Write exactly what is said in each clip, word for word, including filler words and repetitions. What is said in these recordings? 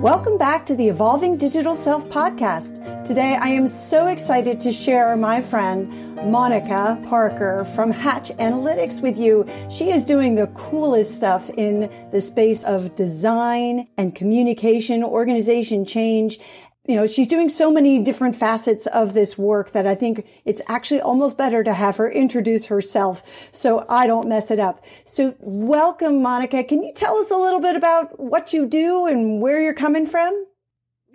Welcome back to the Evolving Digital Self Podcast. Today, I am so excited to share my friend, Monica Parker from Hatch Analytics with you. She is doing the coolest stuff in the space of design and communication, organization change. You know, she's doing so many different facets of this work that I think it's actually almost better to have her introduce herself so I don't mess it up. So welcome, Monica. Can you tell us a little bit about what you do and where you're coming from?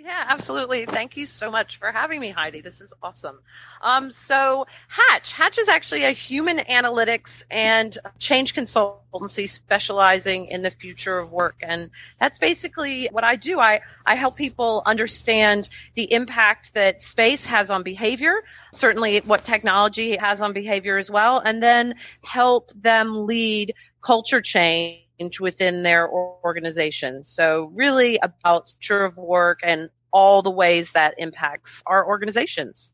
Yeah, absolutely. Thank you so much for having me, Heidi. This is awesome. Um, so Hatch. Hatch is actually a human analytics and change consultancy specializing in the future of work. And that's basically what I do. I, I help people understand the impact that space has on behavior, certainly what technology has on behavior as well, and then help them lead culture change within their organization. So really about future of work and all the ways that impacts our organizations.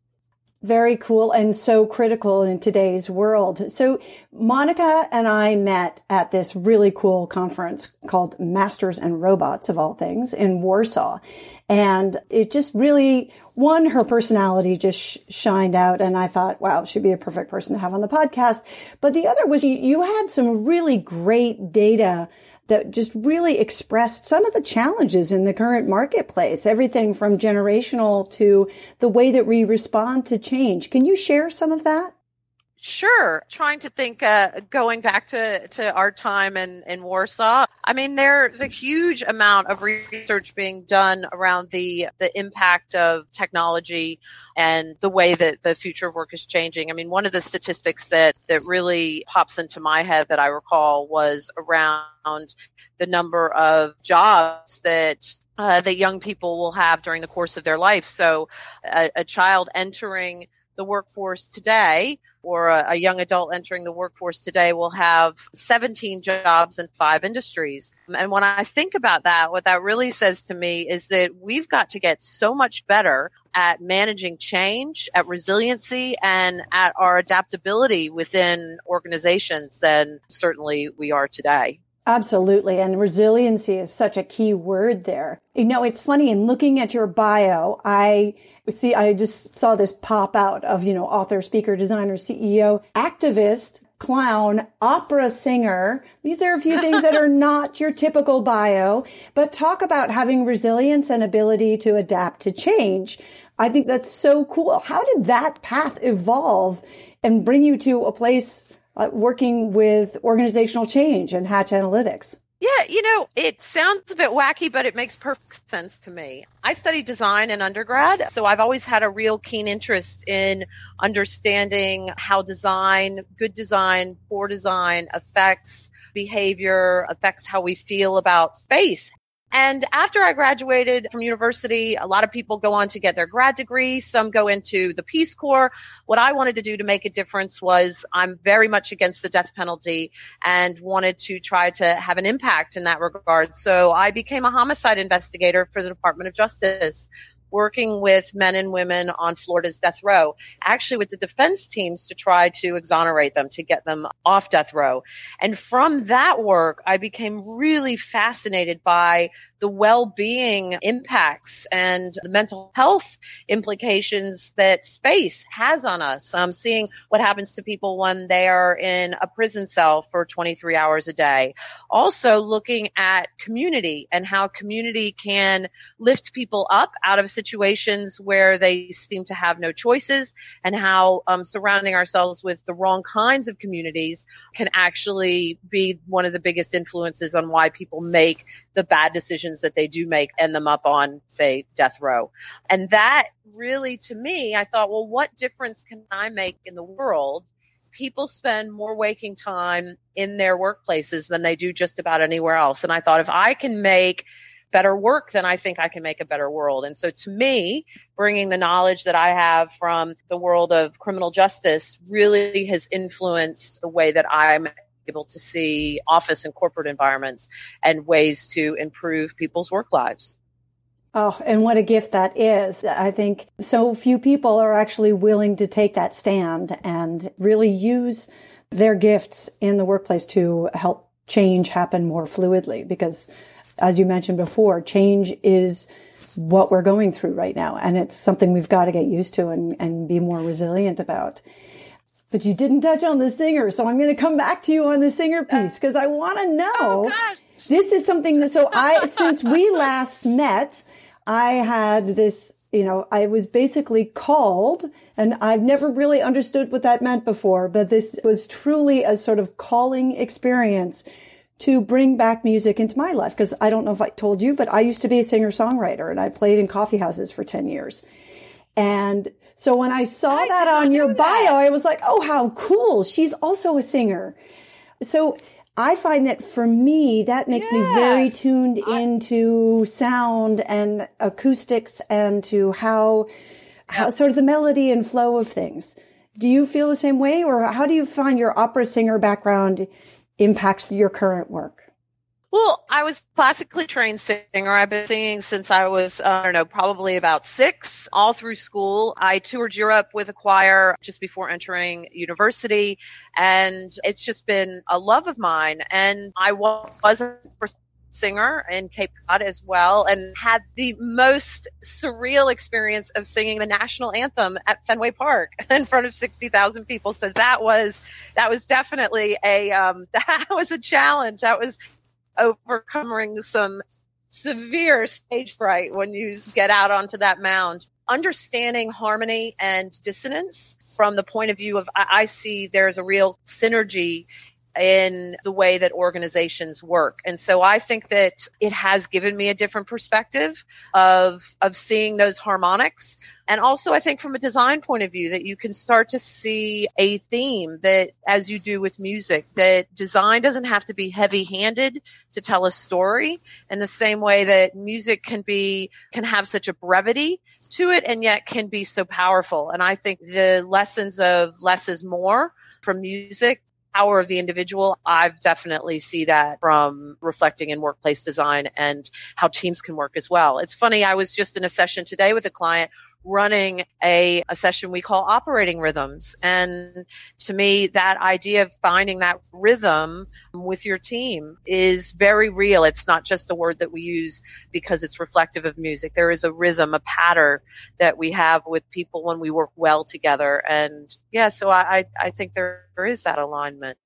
Very cool and so critical in today's world. So Monica and I met at this really cool conference called Masters and Robots, of all things, in Warsaw. And it just really, one, her personality just sh- shined out. And I thought, wow, she'd be a perfect person to have on the podcast. But the other was you, you had some really great data that just really expressed some of the challenges in the current marketplace, everything from generational to the way that we respond to change. Can you share some of that? Sure. Trying to think, uh, going back to, to our time in, in Warsaw, I mean, there's a huge amount of research being done around the, the impact of technology and the way that the future of work is changing. I mean, one of the statistics that, that really pops into my head that I recall was around the number of jobs that uh, that young people will have during the course of their life. So a, a child entering the workforce today or a, a young adult entering the workforce today will have seventeen jobs in five industries. And when I think about that, what that really says to me is that we've got to get so much better at managing change, at resiliency, and at our adaptability within organizations than certainly we are today. Absolutely. And resiliency is such a key word there. You know, it's funny, in looking at your bio, I see, I just saw this pop out of, you know, author, speaker, designer, C E O, activist, clown, opera singer. These are a few things that are not your typical bio, but talk about having resilience and ability to adapt to change. I think that's so cool. How did that path evolve and bring you to a place Uh, working with organizational change and Hatch Analytics? Yeah, you know, it sounds a bit wacky, but it makes perfect sense to me. I studied design in undergrad, so I've always had a real keen interest in understanding how design, good design, poor design affects behavior, affects how we feel about space. And after I graduated from university, a lot of people go on to get their grad degree. Some go into the Peace Corps. What I wanted to do to make a difference was I'm very much against the death penalty and wanted to try to have an impact in that regard. So I became a homicide investigator for the Department of Justice, working with men and women on Florida's death row, actually with the defense teams to try to exonerate them, to get them off death row. And from that work, I became really fascinated by the well-being impacts and the mental health implications that space has on us. Um, seeing what happens to people when they are in a prison cell for twenty-three hours a day. Also looking at community and how community can lift people up out of situations where they seem to have no choices, and how um, surrounding ourselves with the wrong kinds of communities can actually be one of the biggest influences on why people make the bad decisions that they do make, end them up on, say, death row. And that really, to me, I thought, well, what difference can I make in the world? People spend more waking time in their workplaces than they do just about anywhere else. And I thought, if I can make better work, then I think I can make a better world. And so to me, bringing the knowledge that I have from the world of criminal justice really has influenced the way that I'm able to see office and corporate environments and ways to improve people's work lives. Oh, and what a gift that is. I think so few people are actually willing to take that stand and really use their gifts in the workplace to help change happen more fluidly. Because as you mentioned before, change is what we're going through right now. And it's something we've got to get used to and, and be more resilient about. But you didn't touch on the singer, so I'm going to come back to you on the singer piece because I want to know. Oh, God. This is something that, so I, since we last met, I had this, you know, I was basically called, and I've never really understood what that meant before, but this was truly a sort of calling experience to bring back music into my life. Because I don't know if I told you, but I used to be a singer-songwriter, and I played in coffee houses for ten years. And so when I saw I that on your that. bio, I was like, oh, how cool. She's also a singer. So I find that for me, that makes yeah. me very tuned I- into sound and acoustics and to how, how sort of the melody and flow of things. Do you feel the same way? Or how do you find your opera singer background impacts your current work? Well, I was classically trained singer. I've been singing since I was, uh, I don't know, probably about six, all through school. I toured Europe with a choir just before entering university, and it's just been a love of mine. And I was a singer in Cape Cod as well, and had the most surreal experience of singing the national anthem at Fenway Park in front of sixty thousand people. So that was, that was definitely a, um, that was a challenge. That was overcoming some severe stage fright when you get out onto that mound. Understanding harmony and dissonance from the point of view of, I see there's a real synergy in the way that organizations work. And so I think that it has given me a different perspective of, of seeing those harmonics. And also I think from a design point of view that you can start to see a theme that, as you do with music, that design doesn't have to be heavy-handed to tell a story in the same way that music can be, can have such a brevity to it and yet can be so powerful. And I think the lessons of less is more from music, power of the individual, I've definitely see that from reflecting in workplace design and how teams can work as well. It's funny, I was just in a session today with a client running a, a session we call operating rhythms. And to me, that idea of finding that rhythm with your team is very real. It's not just a word that we use because it's reflective of music. There is a rhythm, a pattern that we have with people when we work well together. And yeah, so I, I, I think there, there is that alignment.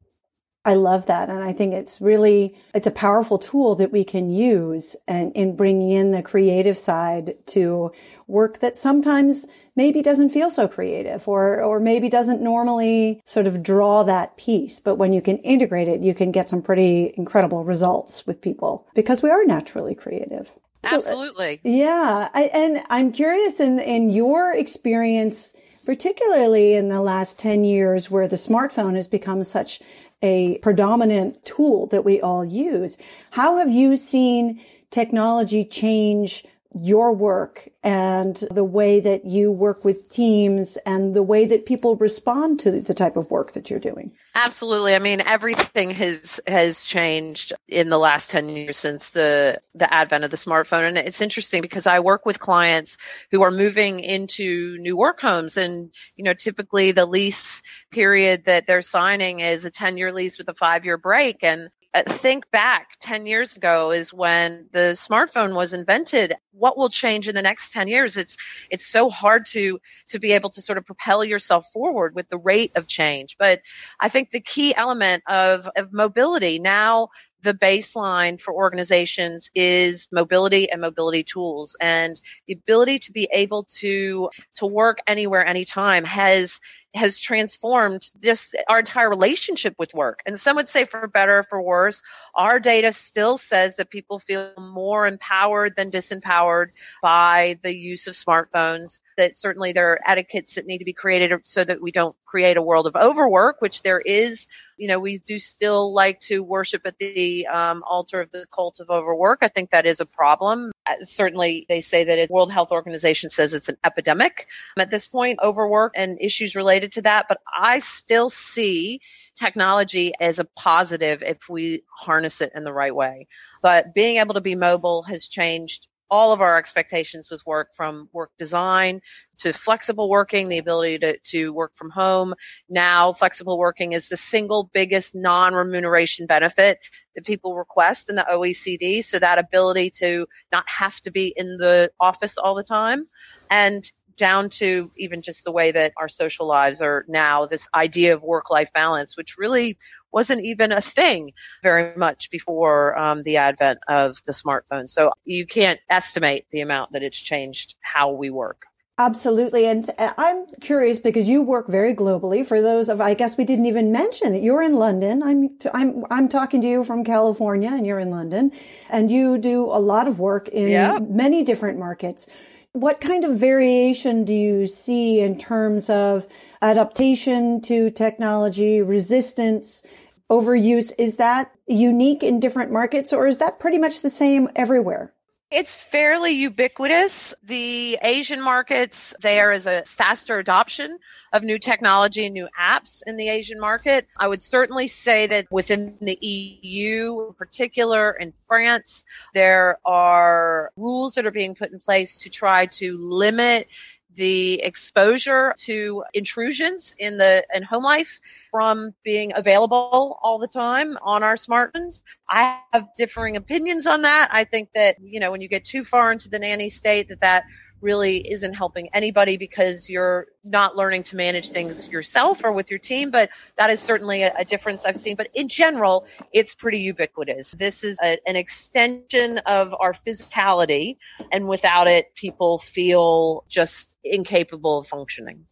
I love that. And I think it's really, it's a powerful tool that we can use and in bringing in the creative side to work that sometimes maybe doesn't feel so creative or, or maybe doesn't normally sort of draw that piece. But when you can integrate it, you can get some pretty incredible results with people because we are naturally creative. So, absolutely. Yeah. I, and I'm curious in, in your experience, particularly in the last ten years where the smartphone has become such a predominant tool that we all use. How have you seen technology change your work and the way that you work with teams and the way that people respond to the type of work that you're doing? Absolutely. I mean, everything has has changed in the last ten years since the, the advent of the smartphone. And it's interesting because I work with clients who are moving into new work homes. And, you know, typically the lease period that they're signing is a ten-year lease with a five-year break. And think back ten years ago is when the smartphone was invented. What will change in the next ten years? It's it's so hard to to be able to sort of propel yourself forward with the rate of change. But I think the key element of, of mobility now, the baseline for organizations is mobility and mobility tools. And the ability to be able to to work anywhere, anytime has has transformed just our entire relationship with work. And some would say for better or for worse, our data still says that people feel more empowered than disempowered by the use of smartphones, that certainly there are etiquettes that need to be created so that we don't create a world of overwork, which there is. You know, we do still like to worship at the um, altar of the cult of overwork. I think that is a problem. Certainly, they say that the World Health Organization says it's an epidemic at this point, overwork and issues related to that. But I still see technology as a positive if we harness it in the right way. But being able to be mobile has changed all of our expectations with work, from work design to flexible working, the ability to, to work from home. Now, flexible working is the single biggest non-remuneration benefit that people request in the O E C D. So that ability to not have to be in the office all the time, and down to even just the way that our social lives are now, this idea of work-life balance, which really wasn't even a thing very much before um, the advent of the smartphone. So you can't estimate the amount that it's changed how we work. Absolutely. And I'm curious because you work very globally. For those of, I guess we didn't even mention that you're in London. I'm, t- I'm, I'm talking to you from California and you're in London, and you do a lot of work in yeah. many different markets. What kind of variation do you see in terms of adaptation to technology, resistance, overuse? Is that unique in different markets, or is that pretty much the same everywhere? It's fairly ubiquitous. The Asian markets, there is a faster adoption of new technology and new apps in the Asian market. I would certainly say that within the E U in particular, in France, there are rules that are being put in place to try to limit the exposure to intrusions in the in home life from being available all the time on our smartphones. I have differing opinions on that. I think that, you know, when you get too far into the nanny state, that that really isn't helping anybody because you're not learning to manage things yourself or with your team. But that is certainly a, a difference I've seen. But in general, it's pretty ubiquitous. This is a, an extension of our physicality, and without it, people feel just incapable of functioning.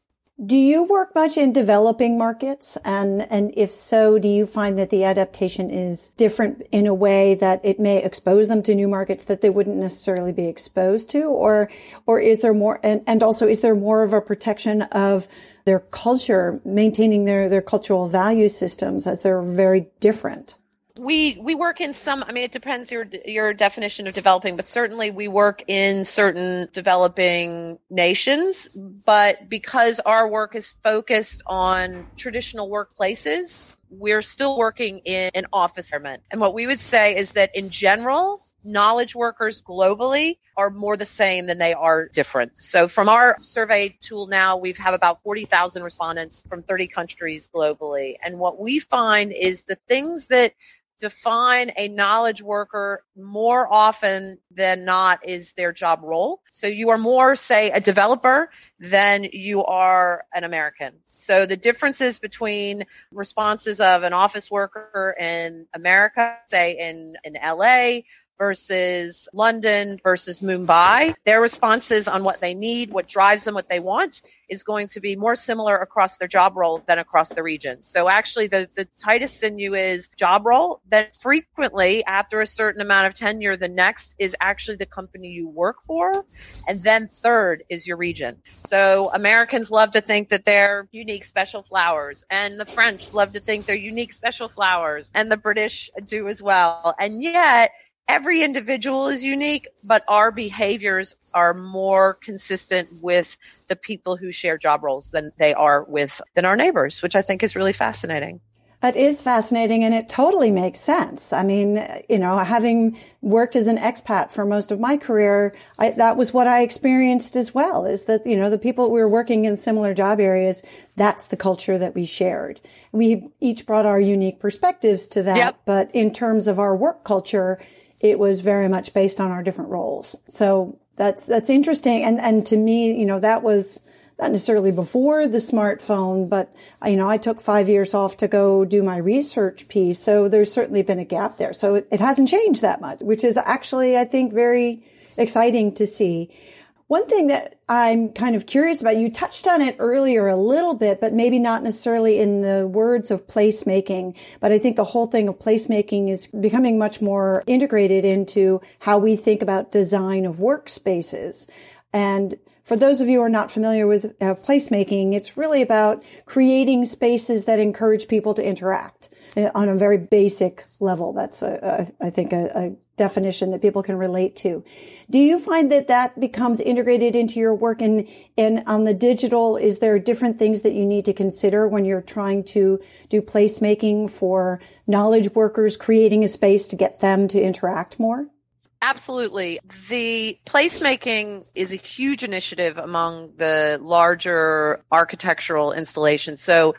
Do you work much in developing markets? And, and if so, do you find that the adaptation is different in a way that it may expose them to new markets that they wouldn't necessarily be exposed to? Or, or is there more, and, and also is there more of a protection of their culture, maintaining their, their cultural value systems as they're very different? We we work in some, I mean, it depends your your definition of developing, but certainly we work in certain developing nations. But because our work is focused on traditional workplaces, we're still working in an office environment. And what we would say is that in general, knowledge workers globally are more the same than they are different. So from our survey tool now, we have about forty thousand respondents from thirty countries globally. And what we find is the things that define a knowledge worker more often than not is their job role. So you are more, say, a developer than you are an American. So the differences between responses of an office worker in America, say in, in L A, versus London versus Mumbai, their responses on what they need, what drives them, what they want, is going to be more similar across their job role than across the region. So actually the, the tightest sinew is job role. Then frequently after a certain amount of tenure, the next is actually the company you work for. And then third is your region. So Americans love to think that they're unique special flowers, and the French love to think they're unique special flowers, and the British do as well. And yet every individual is unique, but our behaviors are more consistent with the people who share job roles than they are with than our neighbors, which I think is really fascinating. It is fascinating, and it totally makes sense. I mean, you know, having worked as an expat for most of my career, I, that was what I experienced as well, is that, you know, the people we were working in similar job areas, that's the culture that we shared. We each brought our unique perspectives to that, yep. But in terms of our work culture, it was very much based on our different roles. So that's, that's interesting. And, and to me, you know, that was not necessarily before the smartphone, but, you know, I took five years off to go do my research piece. So there's certainly been a gap there. So it, it hasn't changed that much, which is actually, I think, very exciting to see. One thing that I'm kind of curious about, you touched on it earlier a little bit, but maybe not necessarily in the words of placemaking, but I think the whole thing of placemaking is becoming much more integrated into how we think about design of workspaces. And for those of you who are not familiar with uh, placemaking, it's really about creating spaces that encourage people to interact on a very basic level. That's, a, a, I think, a, a definition that people can relate to. Do you find that that becomes integrated into your work? And, and on the digital, is there different things that you need to consider when you're trying to do placemaking for knowledge workers, creating a space to get them to interact more? Absolutely. The placemaking is a huge initiative among the larger architectural installations. So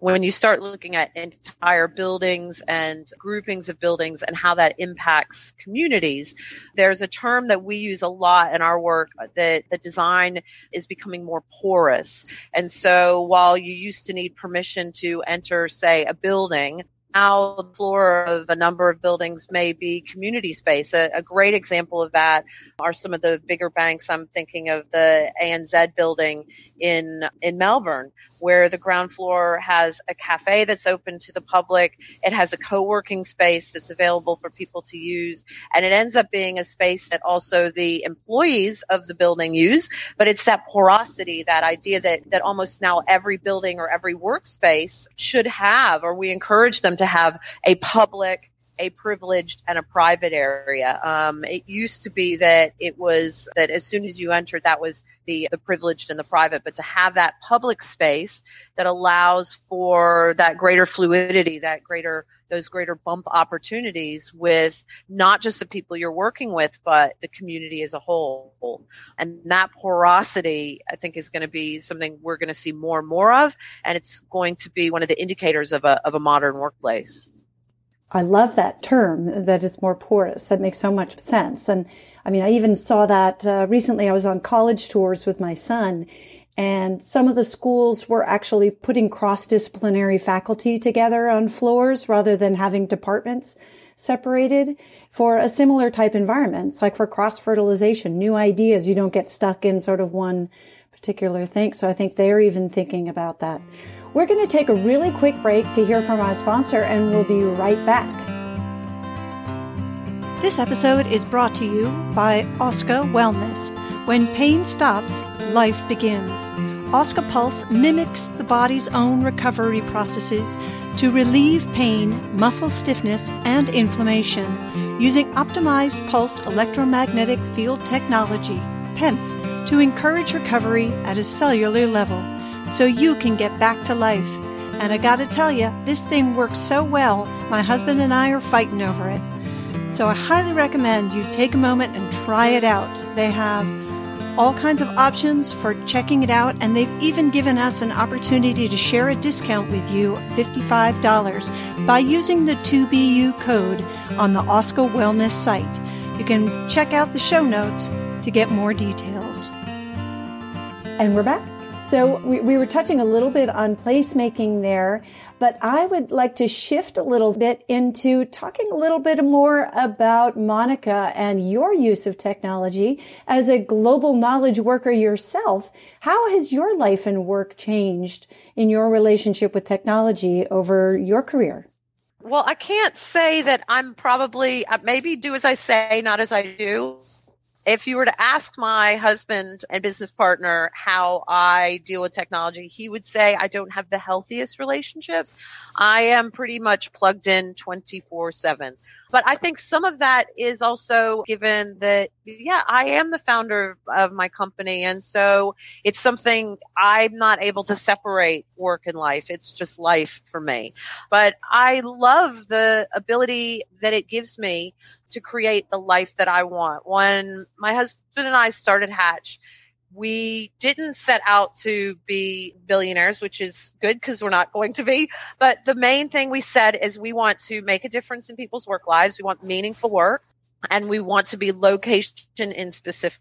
when you start looking at entire buildings and groupings of buildings and how that impacts communities, there's a term that we use a lot in our work that the design is becoming more porous. And so while you used to need permission to enter, say, a building, now the floor of a number of buildings may be community space. A, a great example of that are some of the bigger banks. I'm thinking of the A N Z building in in Melbourne, where the ground floor has a cafe that's open to the public. It has a co-working space that's available for people to use. And it ends up being a space that also the employees of the building use. But it's that porosity, that idea that, that almost now every building or every workspace should have, or we encourage them to to have a public, a privileged, and a private area. Um, it used to be that it was that as soon as you entered, that was the, the privileged and the private, but to have that public space that allows for that greater fluidity, that greater those greater bump opportunities with not just the people you're working with, but the community as a whole. And that porosity, I think, is going to be something we're going to see more and more of, and it's going to be one of the indicators of a of a modern workplace. I love that term, that it's more porous. That makes so much sense. And I mean, I even saw that uh, recently. I was on college tours with my son, and some of the schools were actually putting cross-disciplinary faculty together on floors rather than having departments separated for a similar type environment. It's like for cross-fertilization, new ideas. You don't get stuck in sort of one particular thing. So I think they're even thinking about that. We're going to take a really quick break to hear from our sponsor, and we'll be right back. This episode is brought to you by Oska Wellness. When pain stops, life begins. Oska Pulse mimics the body's own recovery processes to relieve pain, muscle stiffness, and inflammation using optimized pulsed electromagnetic field technology, P E M F, to encourage recovery at a cellular level so you can get back to life. And I gotta tell you, this thing works so well, my husband and I are fighting over it. So I highly recommend you take a moment and try it out. They have all kinds of options for checking it out, and they've even given us an opportunity to share a discount with you, fifty-five dollars, by using the two B U code on the Oska Wellness site. You can check out the show notes to get more details. And we're back. So we, we were touching a little bit on placemaking there, but I would like to shift a little bit into talking a little bit more about Monica and your use of technology as a global knowledge worker yourself. How has your life and work changed in your relationship with technology over your career? Well, I can't say that I'm probably, maybe do as I say, not as I do. If you were to ask my husband and business partner how I deal with technology, he would say I don't have the healthiest relationship. I am pretty much plugged in twenty-four seven. But I think some of that is also given that, yeah, I am the founder of, of my company. And so it's something I'm not able to separate work and life. It's just life for me. But I love the ability that it gives me to create the life that I want. When my husband and I started Hatch, we didn't set out to be billionaires, which is good because we're not going to be. But the main thing we said is we want to make a difference in people's work lives. We want meaningful work, and we want to be location in specific.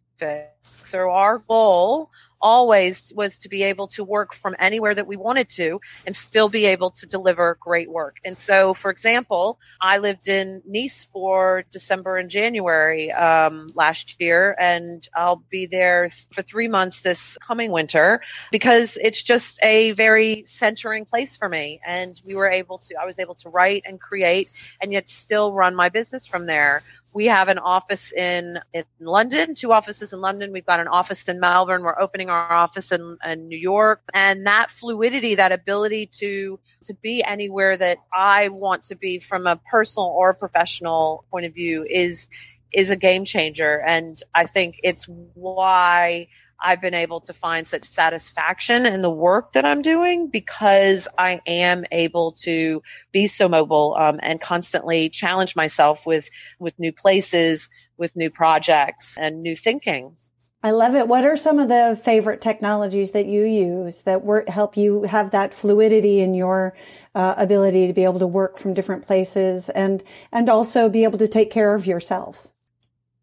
So our goal always was to be able to work from anywhere that we wanted to and still be able to deliver great work. And so, for example, I lived in Nice for December and January um, last year, and I'll be there for three months this coming winter because it's just a very centering place for me. And we were able to, I was able to write and create and yet still run my business from there. We have an office in, in London, two offices in London. We've got an office in Melbourne. We're opening our office in, in New York. And that fluidity, that ability to to be anywhere that I want to be from a personal or professional point of view is is a game changer. And I think it's why I've been able to find such satisfaction in the work that I'm doing, because I am able to be so mobile um, and constantly challenge myself with, with new places, with new projects and new thinking. I love it. What are some of the favorite technologies that you use that work, help you have that fluidity in your uh, ability to be able to work from different places and, and also be able to take care of yourself?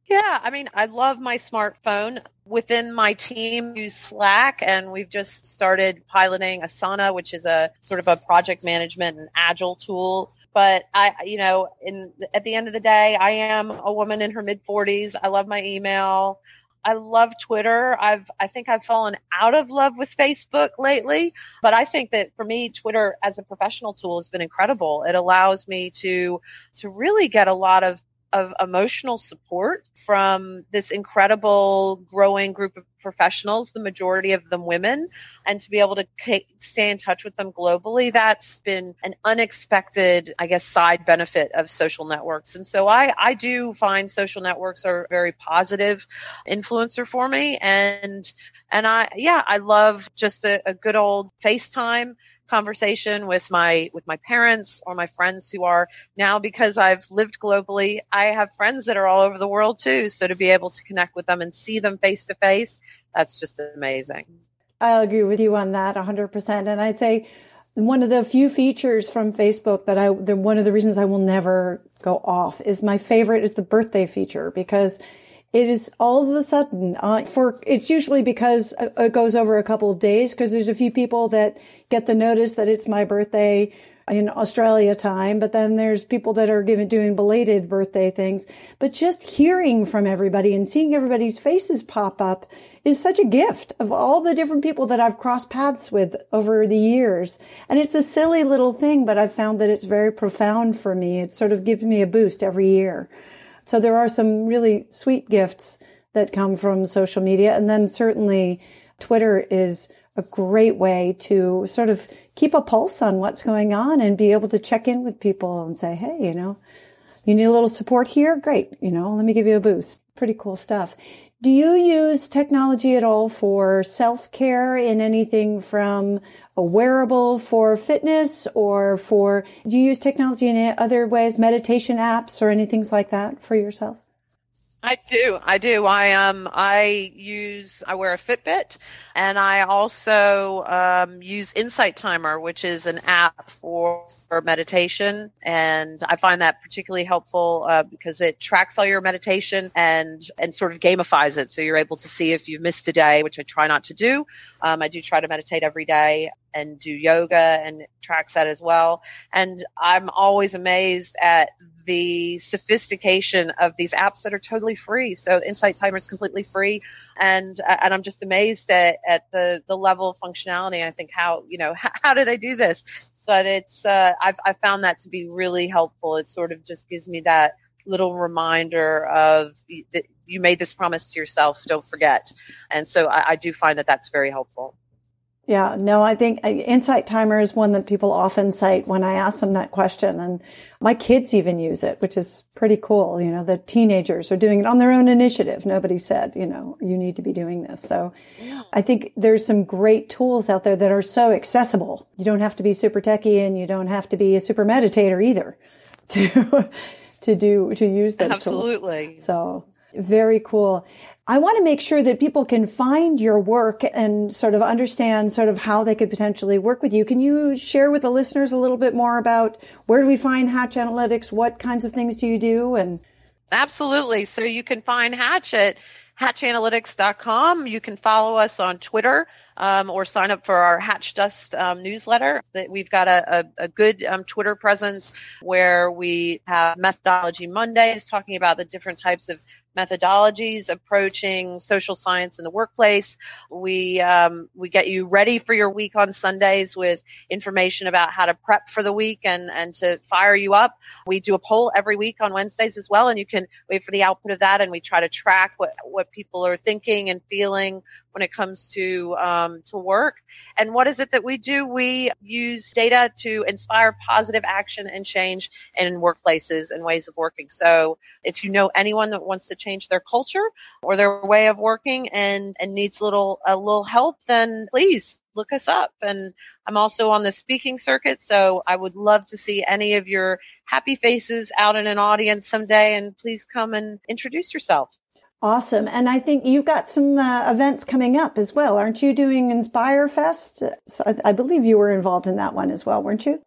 Yeah, I mean, I love my smartphone. Within my team, we use Slack, and we've just started piloting Asana, which is a sort of a project management and agile tool. But I, you know, in at the end of the day, I am a woman in her mid forties. I love my email. I love Twitter. I've, I think I've fallen out of love with Facebook lately, but I think that for me, Twitter as a professional tool has been incredible. It allows me to, to really get a lot of of emotional support from this incredible growing group of professionals, the majority of them women, and to be able to stay in touch with them globally. That's been an unexpected, I guess, side benefit of social networks. And so I, I do find social networks are a very positive influencer for me. And, and I, yeah, I love just a, a good old FaceTime conversation with my with my parents or my friends who are now, because I've lived globally, I have friends that are all over the world too. So to be able to connect with them and see them face to face, that's just amazing. I agree with you on that one hundred percent. And I'd say one of the few features from Facebook that I, the, one of the reasons I will never go off is my favorite is the birthday feature, because it is all of a sudden uh, for, it's usually because it goes over a couple of days, because there's a few people that get the notice that it's my birthday in Australia time, but then there's people that are giving, doing belated birthday things. But just hearing from everybody and seeing everybody's faces pop up is such a gift of all the different people that I've crossed paths with over the years. And it's a silly little thing, but I've found that it's very profound for me. It sort of gives me a boost every year. So there are some really sweet gifts that come from social media. And then certainly Twitter is a great way to sort of keep a pulse on what's going on and be able to check in with people and say, hey, you know, you need a little support here? Great. You know, let me give you a boost. Pretty cool stuff. Do you use technology at all for self-care in anything from a wearable for fitness or for, do you use technology in other ways, meditation apps or anything like that for yourself? I do. I do. I, um, I use, I wear a Fitbit, and I also, um, use Insight Timer, which is an app for, for meditation. And I find that particularly helpful, uh, because it tracks all your meditation and, and sort of gamifies it. So you're able to see if you've missed a day, which I try not to do. Um, I do try to meditate every day and do yoga, and it tracks that as well. And I'm always amazed at the sophistication of these apps that are totally free. So Insight Timer is completely free. And, uh, and I'm just amazed at, at the, the level of functionality. I think how, you know, how, how do they do this? But it's, uh, I've, I found that to be really helpful. It sort of just gives me that little reminder of that you made this promise to yourself. Don't forget. And so I, I do find that that's very helpful. Yeah, no, I think Insight Timer is one that people often cite when I ask them that question. And my kids even use it, which is pretty cool. You know, the teenagers are doing it on their own initiative. Nobody said, you know, you need to be doing this. So I think there's some great tools out there that are so accessible. You don't have to be super techie, and you don't have to be a super meditator either to, to do, to use those Absolutely. Tools. So very cool. I want to make sure that people can find your work and sort of understand sort of how they could potentially work with you. Can you share with the listeners a little bit more about where do we find Hatch Analytics? What kinds of things do you do? And absolutely. So you can find Hatch at hatch analytics dot com. You can follow us on Twitter um, or sign up for our Hatch Dust um, newsletter. That we've got a, a, a good um, Twitter presence where we have Methodology Mondays talking about the different types of methodologies approaching social science in the workplace. We um, we get you ready for your week on Sundays with information about how to prep for the week and, and to fire you up. We do a poll every week on Wednesdays as well, and you can wait for the output of that, and we try to track what, what people are thinking and feeling when it comes to um, to work. And what is it that we do? We use data to inspire positive action and change in workplaces and ways of working. So if you know anyone that wants to change their culture or their way of working and, and needs a little, a little help, then please look us up. And I'm also on the speaking circuit, so I would love to see any of your happy faces out in an audience someday, and please come and introduce yourself. Awesome. And I think you've got some uh, events coming up as well. Aren't you doing InspireFest? So I, I believe you were involved in that one as well, weren't you?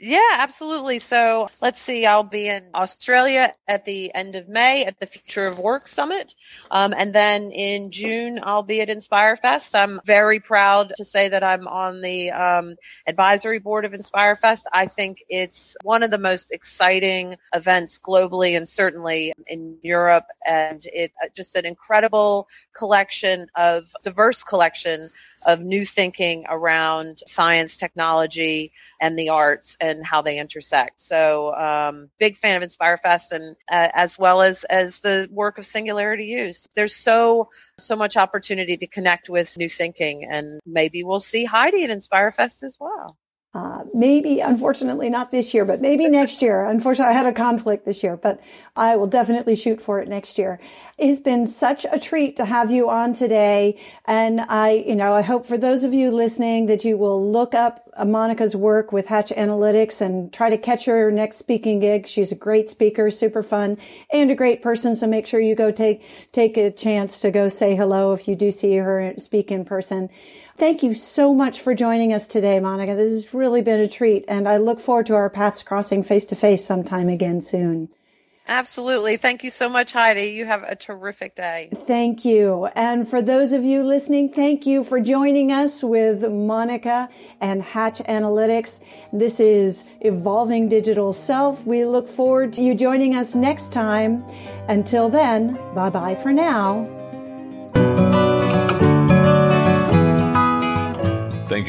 Yeah, absolutely. So let's see, I'll be in Australia at the end of May at the Future of Work Summit. Um, and then in June, I'll be at InspireFest. I'm very proud to say that I'm on the um, advisory board of InspireFest. I think it's one of the most exciting events globally and certainly in Europe. And it's just an incredible collection of diverse collection of new thinking around science, technology, and the arts and how they intersect. So um, big fan of InspireFest, and uh, as well as, as the work of SingularityU. There's so, so much opportunity to connect with new thinking, and maybe we'll see Heidi at InspireFest as well. Uh, maybe, unfortunately, not this year, but maybe next year. Unfortunately, I had a conflict this year, but I will definitely shoot for it next year. It's been such a treat to have you on today. And I, you know, I hope for those of you listening that you will look up Monica's work with Hatch Analytics and try to catch her next speaking gig. She's a great speaker, super fun, and a great person. So make sure you go take, take a chance to go say hello if you do see her speak in person. Thank you so much for joining us today, Monica. This has really been a treat, and I look forward to our paths crossing face-to-face sometime again soon. Absolutely. Thank you so much, Heidi. You have a terrific day. Thank you. And for those of you listening, thank you for joining us with Monica and Hatch Analytics. This is Evolving Digital Self. We look forward to you joining us next time. Until then, bye-bye for now. Thank